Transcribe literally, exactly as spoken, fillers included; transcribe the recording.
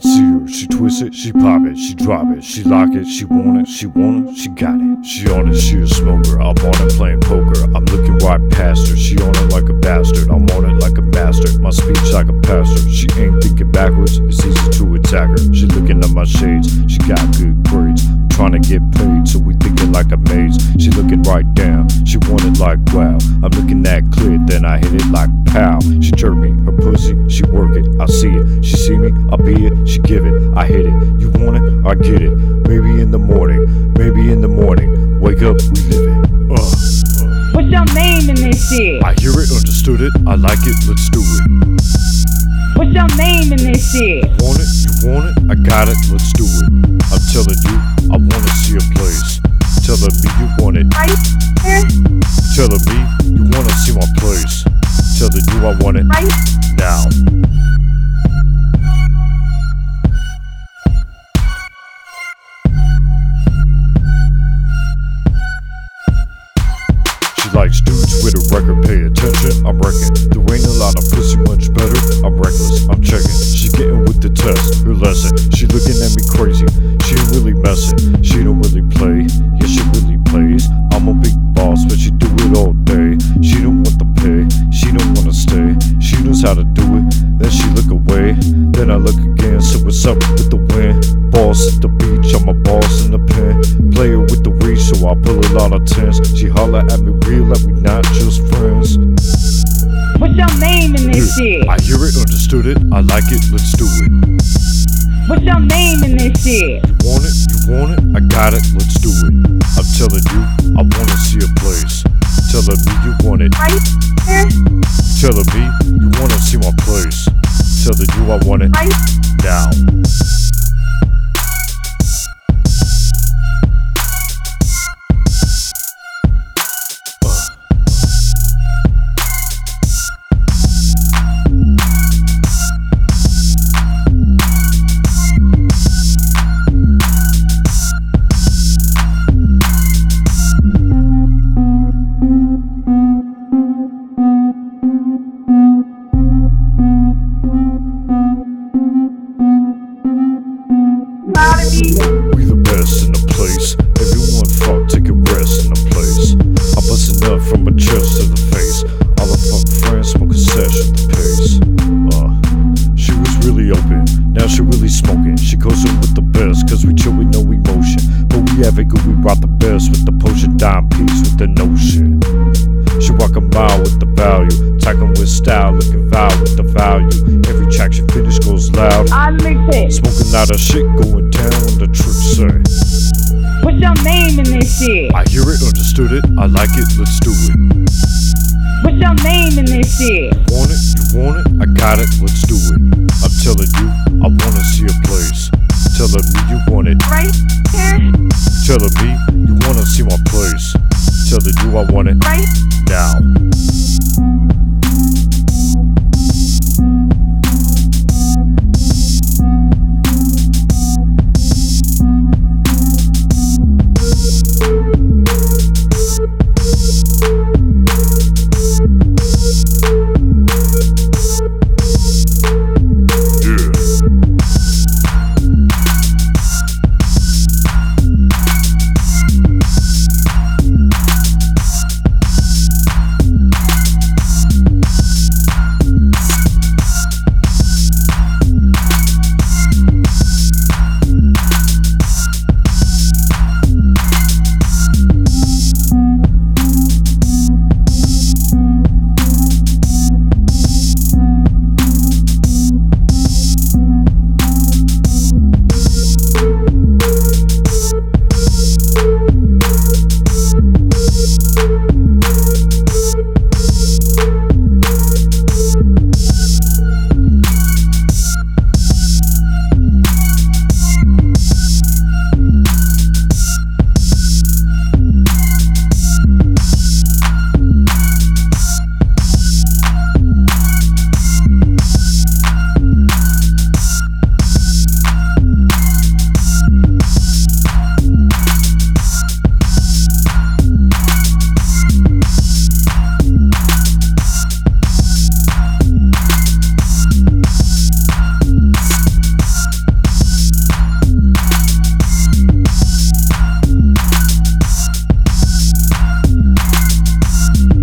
I see her, she twist it, she pop it, she drop it, she lock it, she want it, she want it, she got it. She on it, she a smoker, I'm on it playing poker, I'm looking right past her. She on it like a bastard, I'm on it like a master, my speech like a pastor. She ain't thinking backwards, it's easy to attack her. She looking at my shades, she got good grades, I'm trying to get paid, so we thinking like a maze. She looking right down, she want it like wow, I'm looking that clear, then I hit it like pow. She jerk me, her pussy, she work it, I see it, she see me, I be it, she give it, I hit it. You want it, I get it. Maybe in the morning, maybe in the morning. Wake up, we live it. Uh. What's your name in this shit? I hear it, understood it, I like it, let's do it. What's your name in this shit? You want it, you want it, I got it, let's do it. I'm telling you, I wanna see a place. Telling me you want it. Are you here? Telling me you wanna see my place. Telling you I want it. Are you now? Likes dudes with a record, pay attention, I'm wrecking. There ain't a lot of pussy much better, I'm reckless, I'm checking. She getting with the test, her lesson. She looking at me crazy, she ain't really messing. She don't really play, yeah she really plays. I'm a big boss, but she do it all day. She don't want the pay, she don't wanna stay. She knows how to do it, then she look away. Then I look again, so what's up with the wind? Boss at the beach, I'm a boss in the pen. Player with the reach, so I pull a lot of tens. She holler at me real like we not just friends. What's your name in this yeah. shit? I hear it, understood it, I like it, let's do it. What's your name in this shit? You want it, you want it, I got it, let's do it. I'm telling you, I wanna see a place. Telling me you want it. Are you here? Telling me you wanna see my place. Telling you I want it. Are you now? We the best in the place. Everyone fuck, take a rest in the place. I bust a nut from my chest to the face. All the fuck friends smoke a sesh at the pace. Uh, she was really open, now she really smoking. She goes in with the best, cause we chill with no emotion. But we have it good, we rock the best with the potion. Dime piece with the notion. She walk a mile with the value, talking with style, looking vile with the value. Every track she finish goes loud. I mix it. Smoking out of shit, going down the trip, sir. What's your name in this shit? I hear it, understood it, I like it, let's do it. What's your name in this shit? You want it, you want it, I got it, let's do it. I'm telling you, I wanna see a place. Telling me you want it. Right here. Telling me you wanna see my place. Telling you I want it. Right now.